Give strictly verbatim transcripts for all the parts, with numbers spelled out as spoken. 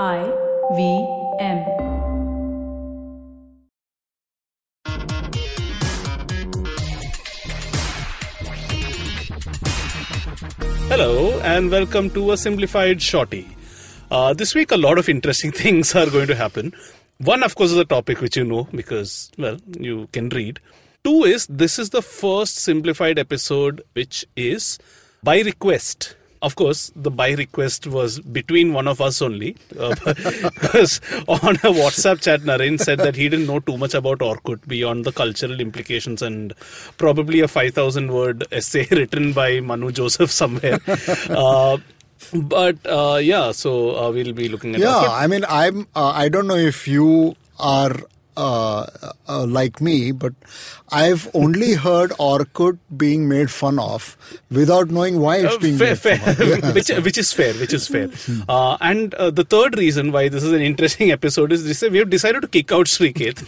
I V M. Hello and welcome to a simplified shorty. Uh, this week a lot of interesting things are going to happen. One, of course, is a topic which you know because, well, you can read. Two is, this is the first simplified episode which is by request. Of course, the by request was between one of us only. Uh, because on a WhatsApp chat, Naren said that he didn't know too much about Orkut beyond the cultural implications and probably a five thousand word essay written by Manu Joseph somewhere. Uh, but uh, yeah, so uh, we'll be looking at yeah, Orkut. Yeah, I mean, I'm, uh, I don't know if you are uh, uh, like me, but I've only heard Orkut being made fun of without knowing why it's being uh, fair, made fair. fun of. which, which is fair, which is fair. Uh, and uh, the third reason why this is an interesting episode is this, we have decided to kick out Shriketh.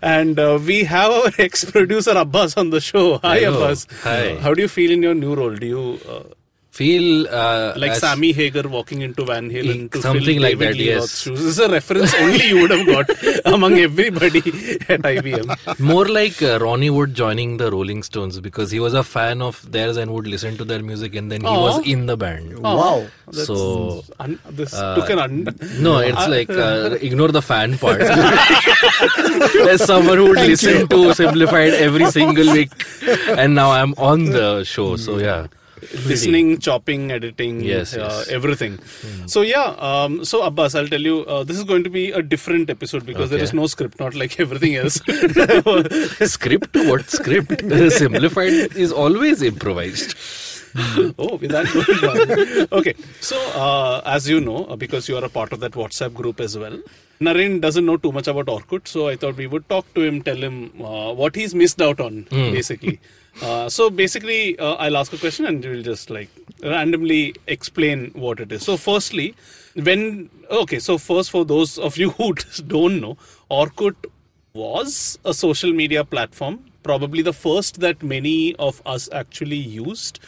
And uh, we have our ex-producer Abbas on the show. Hi, Hello. Abbas. Hi. Uh, how do you feel in your new role? Do you uh, feel uh, like Sammy Hager walking into Van Halen to something fill like David that, yes. shoes? This is a reference only you would have got among everybody at I V M. More like uh, Ronnie Wood joining the Rolling Stones because he was a fan of theirs and would listen to their music, and then he Aww. was in the band. Aww. Wow! That's so un- this uh, took an un- no, it's uh, like uh, ignore the fan part. There's someone who would Thank listen you. to Simplified every single week, and now I'm on the show. So yeah. Listening, chopping, editing, yes, uh, yes. everything. Mm. So yeah, um, so Abbas, I'll tell you, uh, this is going to be a different episode because okay. there is no script, not like everything else. Script? What script? Simplified is always improvised. Oh, with that going on. Okay, so uh, as you know, because you are a part of that WhatsApp group as well, Naren doesn't know too much about Orkut, so I thought we would talk to him, tell him uh, what he's missed out on, mm. basically. Uh, so basically, uh, I'll ask a question and we'll just like randomly explain what it is. So firstly, when, okay, so first for those of you who don't know, Orkut was a social media platform, probably the first that many of us actually used.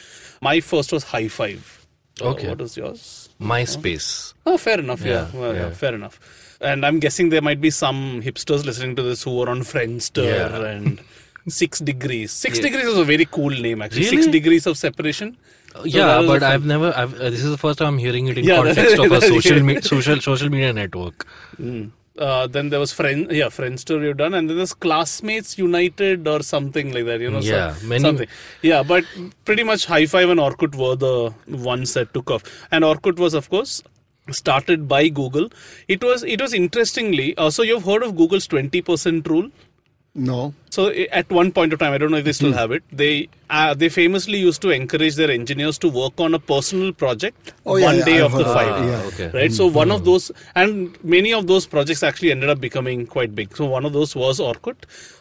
My first was Hi five. Okay. Uh, what was yours? MySpace. Oh, oh fair enough. Yeah, yeah. Well, yeah. Fair enough. And I'm guessing there might be some hipsters listening to this who were on Friendster yeah. and... Six Degrees. Six yeah. Degrees is a very cool name, actually. Really? Six Degrees of Separation. So yeah, but I've never. I've, uh, this is the first time I'm hearing it in yeah, context that, of a social, me- social, social media network. Mm. Uh, then there was friend, yeah, Friendster you've done, and then there's Classmates United or something like that, you know. Yeah, so, many. Something. Yeah, but pretty much Hi five and Orkut were the ones that took off, and Orkut was, of course, started by Google. It was. It was interestingly. Uh, so you've heard of Google's twenty percent rule. No. So at one point of time, I don't know if they still have it, they uh, they famously used to encourage their engineers to work on a personal project oh, yeah, one yeah, day I've of the five. Ah, yeah. okay. Right? So one of those, and many of those projects actually ended up becoming quite big. So one of those was Orkut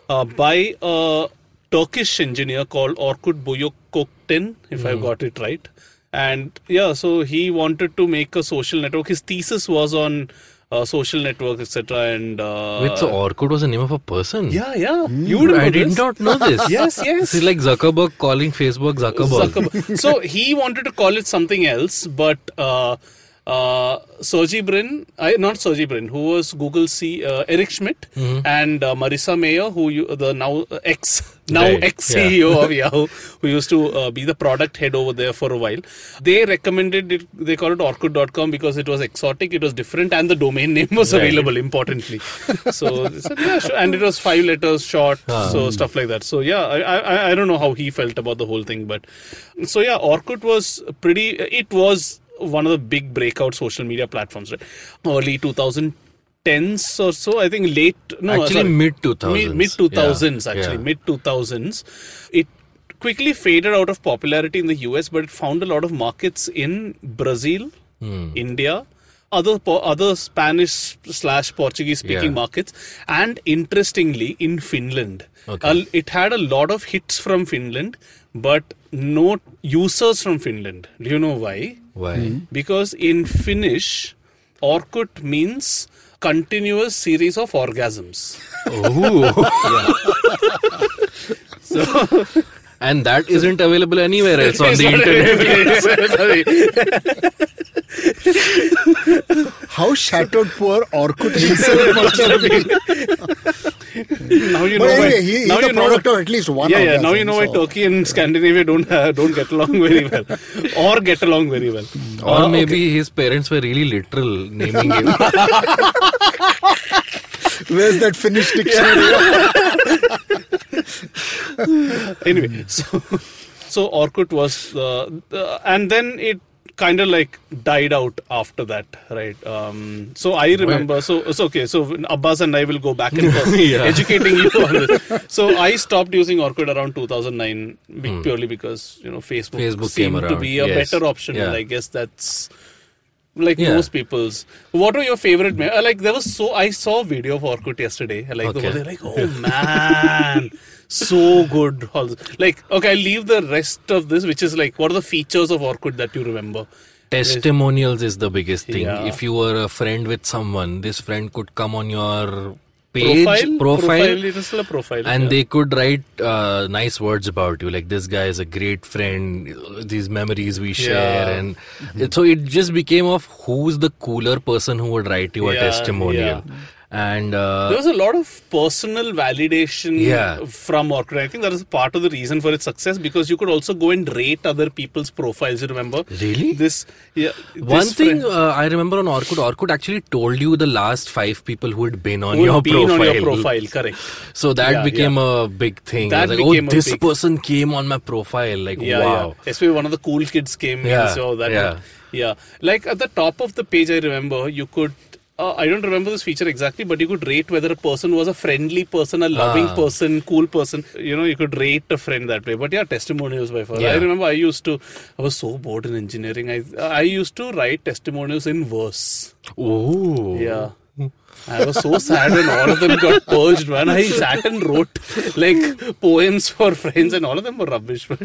uh, by a Turkish engineer called Orkut Büyükkökten, if mm. I've got it right. And yeah, so he wanted to make a social network. His thesis was on Uh, social networks, et cetera. And uh, wait, so Orkut was the name of a person? Yeah, yeah. Mm. You would I did this. not know this. Yes, yes. It's like Zuckerberg calling Facebook Zuckerberg. Zuckerberg. So he wanted to call it something else, but uh, uh, Sergey Brin, I, not Sergey Brin, who was Google C, uh, Eric Schmidt, mm-hmm. and uh, Marissa Mayer, who you, the now uh, ex, now right. ex C E O yeah. of Yahoo, who used to uh, be the product head over there for a while. They recommended it. They called it Orkut dot com because it was exotic, it was different, and the domain name was right. available. Importantly, so they said, yeah, sure. and it was five letters short, um. so stuff like that. So yeah, I, I I don't know how he felt about the whole thing, but so yeah, Orkut was pretty. It was one of the big breakout social media platforms, right? Early two thousand tens or so, I think late... No, actually sorry, mid two thousands. Mid two thousands, yeah. actually, yeah. mid two thousands. It quickly faded out of popularity in the U S, but it found a lot of markets in Brazil, hmm. India, other other Spanish slash Portuguese speaking yeah. markets, and interestingly, in Finland. Okay. Uh, it had a lot of hits from Finland, but no users from Finland. Do you know why? Why? Mm-hmm. Because in Finnish, Orkut means continuous series of orgasms. Oh. So And that isn't available anywhere else on the internet. How shattered poor Orkut himself must have been. Now you know anyway, why. He, he's now the you product know, of at least one. Yeah, yeah. Now you know so. why Turkey and Scandinavia don't uh, don't get along very well, or get along very well. Or uh, maybe okay. his parents were really literal naming him. Where's that Finnish dictionary? Anyway, so so Orkut was, uh, uh, and then it kind of like died out after that, right? Um, so I remember. Wait. So so okay. So Abbas and I will go back and forth, yeah. educating you on this. So I stopped using Orkut around two thousand nine hmm. purely because you know Facebook, Facebook seemed to be a yes. better option, yeah. and I guess that's. Like yeah. most people's. What were your favorite? Me- like there was so I saw a video of Orkut yesterday. Like okay. they were like, oh man, so good. Like okay, I'll leave the rest of this, which is like, what are the features of Orkut that you remember? Testimonials is the biggest thing. Yeah. If you were a friend with someone, this friend could come on your page profile, profile, profile, profile and yeah. they could write uh, nice words about you, like this guy is a great friend, these memories we share, yeah. and mm-hmm. so it just became of who's the cooler person who would write you yeah, a testimonial. Yeah. And uh, there was a lot of personal validation yeah. from Orkut. I think that is part of the reason for its success, because you could also go and rate other people's profiles. You remember? Really? This yeah. One this thing uh, I remember on Orkut, Orkut actually told you the last five people who had been on who your been profile. On your profile, correct? So that yeah, became yeah. a big thing. That like, became oh, a this big... person came on my profile. Like yeah, wow. Yeah. Especially one of the cool kids came. Yeah. In, so that yeah. One, yeah. Like at the top of the page, I remember you could. Uh, I don't remember this feature exactly, but you could rate whether a person was a friendly person, a loving ah. person, cool person. You know, you could rate a friend that way. But yeah, testimonials by far. Yeah. I remember I used to, I was so bored in engineering. I I used to write testimonials in verse. Oh. Yeah. I was so sad when all of them got purged, man. I sat and wrote like poems for friends, and all of them were rubbish. But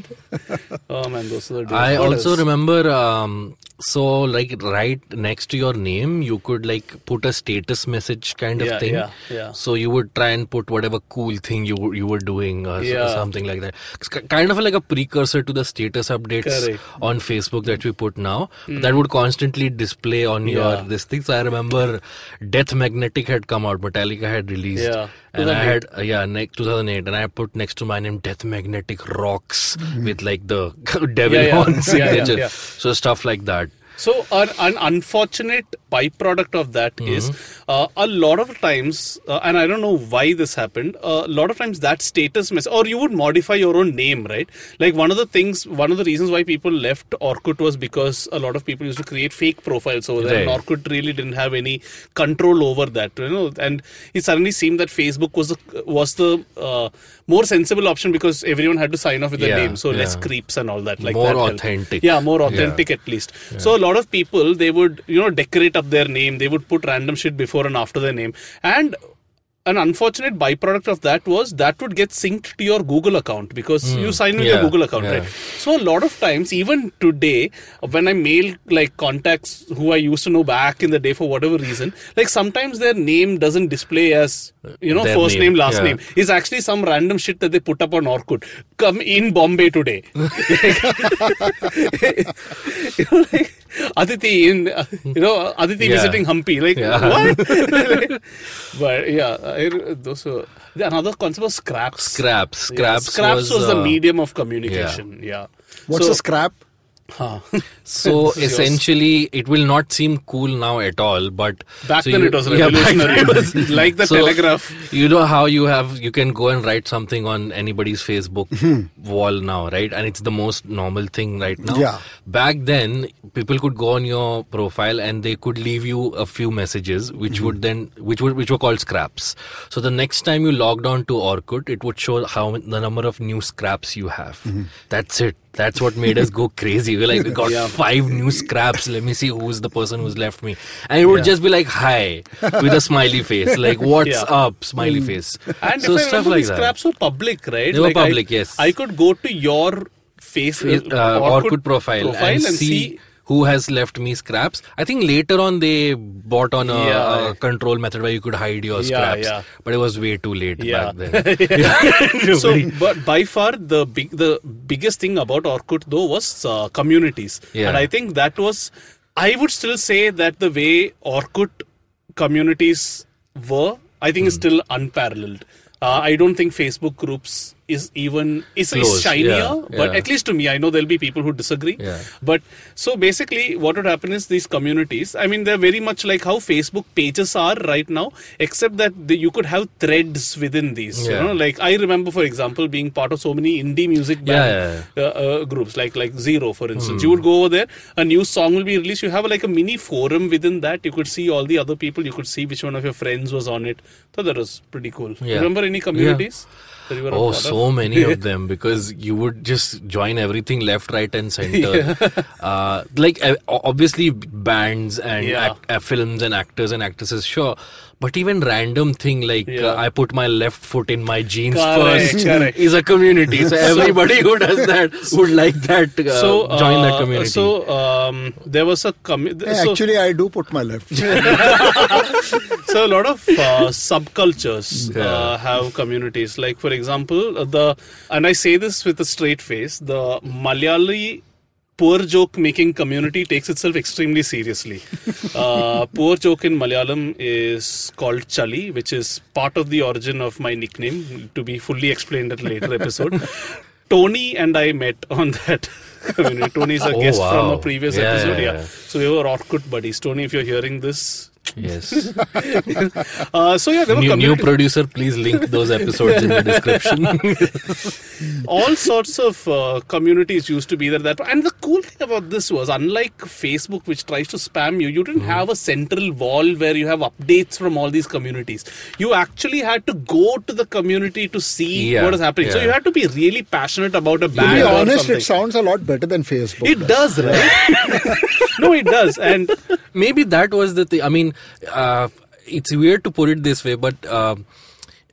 oh man, those are the days. I what also else? remember. Um, so like right next to your name, you could like put a status message kind of yeah, thing. Yeah, yeah. So you would try and put whatever cool thing you you were doing or yeah. something like that. It's kind of like a precursor to the status updates Correct. on Facebook that we put now. Mm. That would constantly display on yeah. your this thing. So I remember Death Magnetic. Magnetic had come out, Metallica had released, yeah, and I had uh, yeah, ne- two thousand eight, and I put next to my name Death Magnetic Rocks mm-hmm. with like the devil yeah, horn yeah. signature, yeah, yeah, yeah. so stuff like that. So an, an unfortunate byproduct of that mm-hmm. is uh, a lot of times, uh, and I don't know why this happened, uh, a lot of times that status message, or you would modify your own name, right? Like one of the things, one of the reasons why people left Orkut was because a lot of people used to create fake profiles over there, right. and Orkut really didn't have any control over that, you know. And it suddenly seemed that Facebook was the, was the uh, more sensible option because everyone had to sign off with their yeah, name, so yeah. less creeps and all that. Like more that authentic. Helped. Yeah, more authentic yeah. at least. Yeah. So a lot of people, they would, you know, decorate up their name, they would put random shit before and after their name, and an unfortunate byproduct of that was that would get synced to your Google account because mm, you sign with yeah, your Google account, yeah. right? So a lot of times, even today, when I mail like contacts who I used to know back in the day for whatever reason, like sometimes their name doesn't display as, you know, their first name, name last yeah. name. It's actually some random shit that they put up on Orkut. Come in Bombay today. Like, you know, like, Aditi in, uh, you know, Aditi yeah. visiting Hampi. Like, yeah. what? But yeah, I, those were, another concept was scraps. Scraps. Scraps, yeah. scraps was, was the uh, medium of communication. Yeah. yeah. What's so, a scrap? Huh. So essentially, yours. It will not seem cool now at all. But back so then you, it was revolutionary. Yeah, it was, like the so, telegraph. You know how you have you can go and write something on anybody's Facebook wall now, right? And it's the most normal thing right now. Yeah. Back then, people could go on your profile and they could leave you a few messages, which mm-hmm. would then which would which were called scraps. So the next time you logged on to Orkut, it would show how the number of new scraps you have. Mm-hmm. That's it. That's what made us go crazy. We're like, we got yeah. five new scraps. Let me see who's the person who's left me. And it would yeah. just be like, hi, with a smiley face. Like, what's yeah. up, smiley face. And so if I stuff like these that. Scraps were public, right? They like were public, I, yes. I could go to your face, uh, Orkut, Orkut profile, profile and, and see... see who has left me scraps. I think later on they bought on a, yeah. a control method where you could hide your scraps, yeah, yeah. but it was way too late yeah. back then. yeah. So, but by far the big, the biggest thing about Orkut though was uh, communities, yeah. and I think that was, I would still say that the way Orkut communities were, I think, mm. is still unparalleled. Uh, I don't think Facebook groups is even is, is shinier, yeah, yeah. but at least to me, I know there'll be people who disagree. Yeah. But so basically, what would happen is these communities. I mean, they're very much like how Facebook pages are right now, except that the, you could have threads within these. Yeah. You know, like I remember, for example, being part of so many indie music band yeah, yeah. Uh, uh, groups, like like Zero, for instance. Mm. You would go over there, a new song will be released. You have like a mini forum within that. You could see all the other people. You could see which one of your friends was on it. So that was pretty cool. Yeah. Remember any communities? Yeah. Oh, so many of them, because you would just join everything left, right and center. yeah. uh, like uh, obviously bands and yeah. act, uh, films and actors and actresses, sure. But even random thing like yeah. uh, I put my left foot in my jeans correct, first correct. is a community. So everybody who does that would like that, uh, so, uh, join that community. So um, there was a... Com- hey, so actually, I do put my left. So a lot of uh, subcultures yeah. uh, have communities. Like for example, the and I say this with a straight face, the Malayali... poor joke making community takes itself extremely seriously. Uh, poor joke in Malayalam is called Chali, which is part of the origin of my nickname, to be fully explained at a later episode. Tony and I met on that community. Tony is a oh, guest wow. from a previous yeah, episode. Yeah, yeah. yeah. So we were Orkut buddies. Tony, if you're hearing this, yes. uh, so yeah, there were new, new producer. Please link those episodes in the description. All sorts of uh, communities used to be there. That and the cool thing about this was, unlike Facebook, which tries to spam you, you didn't mm. have a central wall where you have updates from all these communities. You actually had to go to the community to see yeah, what is happening. Yeah. So you had to be really passionate about a band. To be honest, or it sounds a lot better than Facebook. It does, does right? No, it does, and maybe that was the thing. I mean. Uh, it's weird to put it this way, but uh,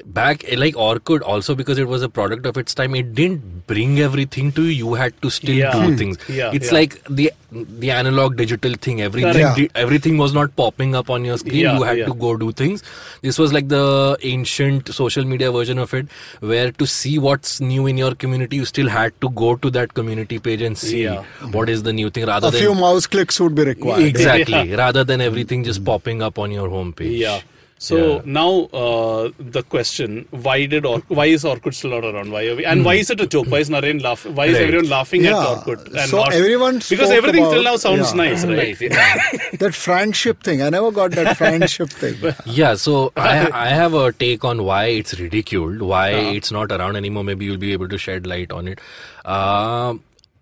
back like Orkut also, because it was a product of its time, it didn't bring everything to you. You had to still yeah. do things. Yeah, it's yeah. like the the analog digital thing. Everything yeah. di- everything was not popping up on your screen. Yeah, you had yeah. to go do things. This was like the ancient social media version of it, where to see what's new in your community, you still had to go to that community page and see yeah. what is the new thing. Rather, a than, few mouse clicks would be required. Exactly. Yeah. Rather than everything just popping up on your homepage. Yeah. So yeah. now uh, the question: Why did or- why is Orkut still not around? Why are we- and mm. why is it a joke? Why is Naren laugh? Why is right. everyone laughing yeah. at Orkut? And so not- everyone because everything about, till now sounds yeah. nice, right? Yeah. That friendship thing. I never got that friendship thing. Yeah. So I, I have a take on why it's ridiculed, why uh-huh. it's not around anymore. Maybe you'll be able to shed light on it. Uh,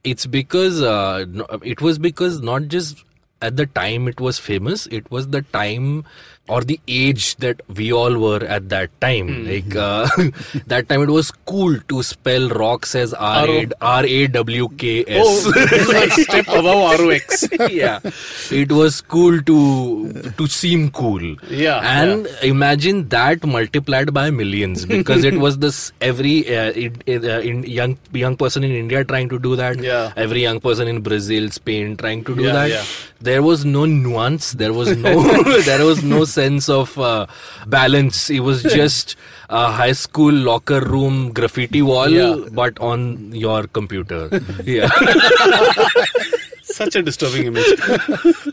it's because uh, it was because not just at the time it was famous. It was the time. Or the age that we all were at that time. Mm-hmm. Like, uh, that time it was cool to spell rocks as R A W K S. Oh, it's like step above R O X. Yeah. It was cool to to seem cool. Yeah. And yeah. imagine that multiplied by millions, because it was this every uh, it, it, uh, in young young person in India trying to do that. Yeah. Every young person in Brazil, Spain trying to do yeah, that. Yeah. There was no nuance. There was no... there was no sense of uh, balance. It was just a high school locker room graffiti wall, yeah. but on your computer. Yeah. Such a disturbing image.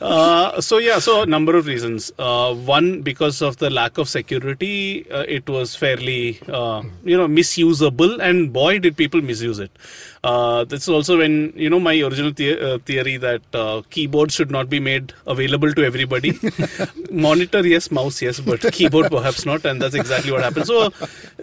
Uh, so yeah, so a number of reasons. Uh, one, because of the lack of security, uh, it was fairly, uh, you know, misusable, and boy, did people misuse it. Uh, this is also when, you know, my original the- uh, theory that uh, keyboards should not be made available to everybody. Monitor, yes, mouse, yes, but keyboard perhaps not, and that's exactly what happened. So, uh,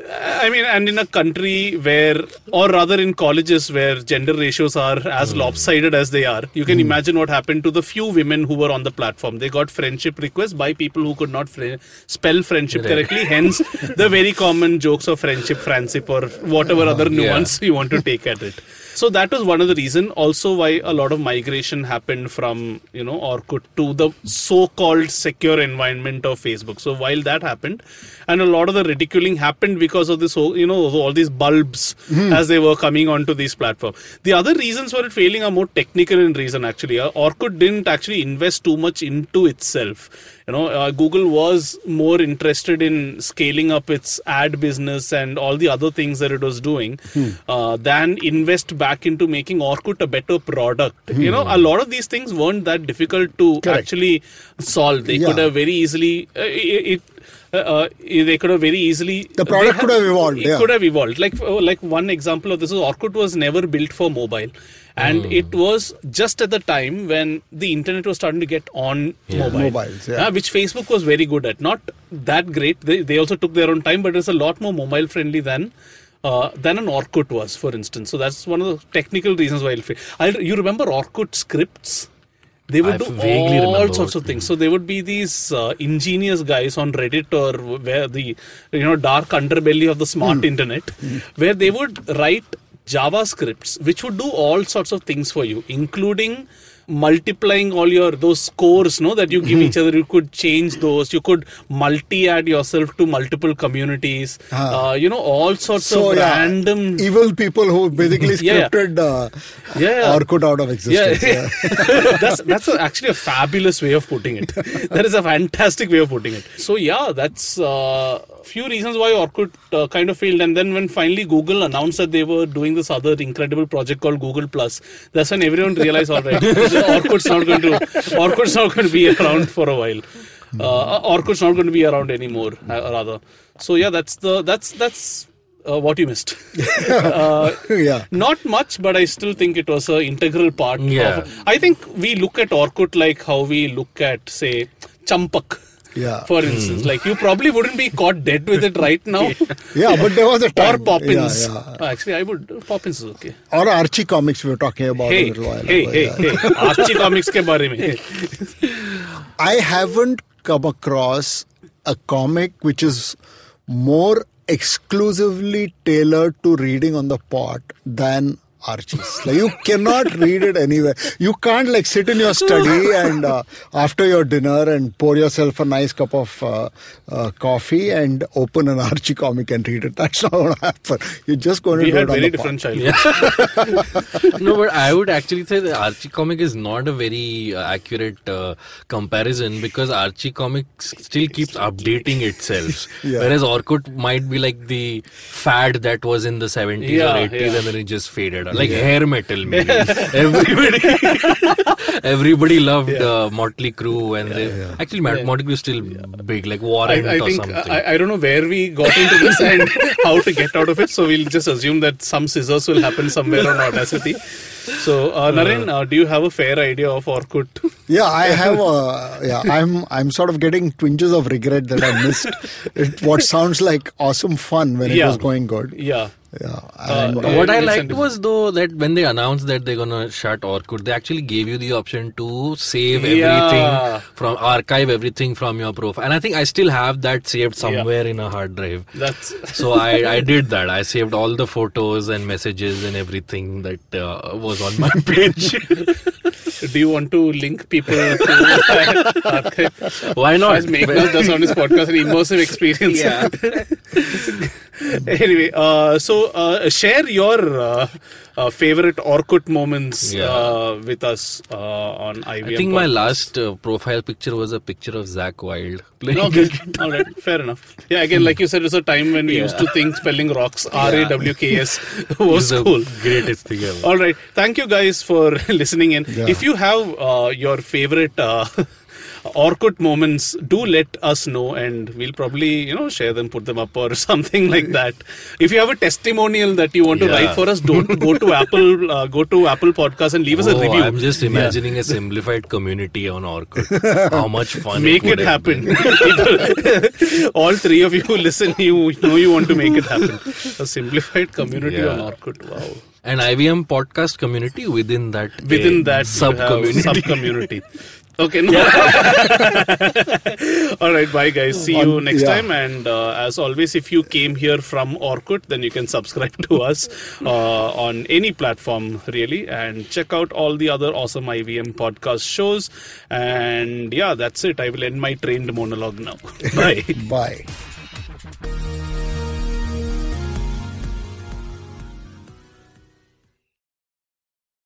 I mean, and in a country where, or rather in colleges where gender ratios are as mm. lopsided as they are, you can mm. imagine what happened to the few women who were on the platform. They got friendship requests by people who could not fr- spell friendship right. correctly, hence the very common jokes of friendship, friendship, or whatever uh, other nuance yeah. you want to take at it. So that was one of the reason also why a lot of migration happened from, you know, Orkut to the so-called secure environment of Facebook. So while that happened, and a lot of the ridiculing happened because of this whole, you know, all these bulbs mm. as they were coming onto these platforms. The other reasons for it failing are more technical in reason, actually. Orkut didn't actually invest too much into itself. You know, uh, Google was more interested in scaling up its ad business and all the other things that it was doing hmm. uh, than invest back into making Orkut a better product. Hmm. You know, a lot of these things weren't that difficult to Correct. actually solve. They yeah. could have very easily... Uh, it, it, Uh, uh, they could have very easily... The product have, could have evolved. It yeah. could have evolved. Like, like one example of this is Orkut was never built for mobile. And mm. it was just at the time when the internet was starting to get on yeah. mobile. Mobiles, yeah. uh, which Facebook was very good at. Not that great. They, they also took their own time, but it's a lot more mobile friendly than... Uh, than an Orkut was, for instance. So that's one of the technical reasons why... I'll, you remember Orkut scripts? They would I do all sorts of things. So there would be these uh, ingenious guys on Reddit or where the, you know, dark underbelly of the smart mm. internet, mm. where they would write JavaScripts, which would do all sorts of things for you, including multiplying all your those scores, no, that you give mm-hmm. each other. You could change those. You could multi-add yourself to multiple communities. Ah. Uh, you know, all sorts so, of yeah, random evil people who basically scripted yeah. Uh, yeah. Orkut out of existence. Yeah. Yeah. that's that's a, actually a fabulous way of putting it. That is a fantastic way of putting it. So yeah, that's uh, few reasons why Orkut uh, kind of failed. And then when finally Google announced that they were doing this other incredible project called Google Plus, that's when everyone realized, all right. Orkut's not going to Orkut's not going to be around for a while. Uh, Orkut's not going to be around anymore, uh, rather. So yeah, that's the that's that's uh, what you missed. Uh, yeah. Not much, but I still think it was an integral part. Yeah. Of, I think we look at Orkut like how we look at, say, Champak. Yeah. For instance, mm. like you probably wouldn't be caught dead with it right now. Yeah, but there was a time. Or Poppins. Yeah, yeah. Actually, I would. Poppins is okay. Or Archie Comics we were talking about hey, a little while hey, ago. Hey, yeah. hey, Archie Comics ke baare mein. I haven't come across a comic which is more exclusively tailored to reading on the pot than Archie's. Like, you cannot read it anywhere. You can't like sit in your study and uh, after your dinner and pour yourself a nice cup of uh, uh, coffee and open an Archie comic and read it. That's not going to happen. You're just going to we do it on the different childhood. No, but I would actually say the Archie comic is not a very uh, accurate uh, comparison because Archie comic still keeps updating itself. Yeah. Whereas Orkut might be like the fad that was in the seventies yeah, or eighties yeah. and then it just faded. Like yeah. hair metal, maybe. everybody, everybody loved yeah. uh, Motley Crue, and yeah, they, yeah. actually yeah. Motley Crue is still yeah. big, like Warrant I, I or think, something. I, I don't know where we got into this and how to get out of it. So we'll just assume that some scissors will happen somewhere on Audacity. So uh, Naren, uh, do you have a fair idea of Orkut? Yeah, I have. Uh, yeah, I'm. I'm sort of getting twinges of regret that I missed it, what sounds like awesome fun when yeah. it was going good. Yeah. Yeah, uh, what I liked was though that when they announced that they're gonna shut Orkut, they actually gave you the option to save yeah. everything from archive everything from your profile, and I think I still have that saved somewhere yeah. in a hard drive. That's so I, I did that. I saved all the photos and messages and everything that uh, was on my page. Do you want to link people to archive? Why not? Make us on this podcast an immersive experience. Yeah. Anyway, uh, so. Uh, share your uh, uh, favorite Orkut moments yeah. uh, with us uh, on I V M. I think my last uh, profile picture was a picture of Zach Wilde playing. Okay, all right, fair enough. Yeah, again, like you said, it's a time when we yeah. used to think spelling rocks R A W K S was cool. Greatest thing ever. All right, thank you guys for listening in. Yeah. If you have uh, your favorite Uh, Orkut moments, do let us know and we'll probably, you know, share them, put them up or something like that. If you have a testimonial that you want yeah. to write for us, don't go to Apple, uh, go to Apple Podcasts and leave oh, us a review. I'm just imagining yeah. a simplified community on Orkut. How much fun. Make it, it happen. All three of you who listen, you know you want to make it happen. A simplified community yeah. on Orkut. Wow. An I V M podcast community within that. Within uh, that sub-community. Sub-community. Okay, no. All right, bye guys. See you next yeah. time. And uh, as always, if you came here from Orkut, then you can subscribe to us uh, on any platform, really. And check out all the other awesome I V M podcast shows. And yeah, that's it. I will end my trained monologue now. Bye. Bye.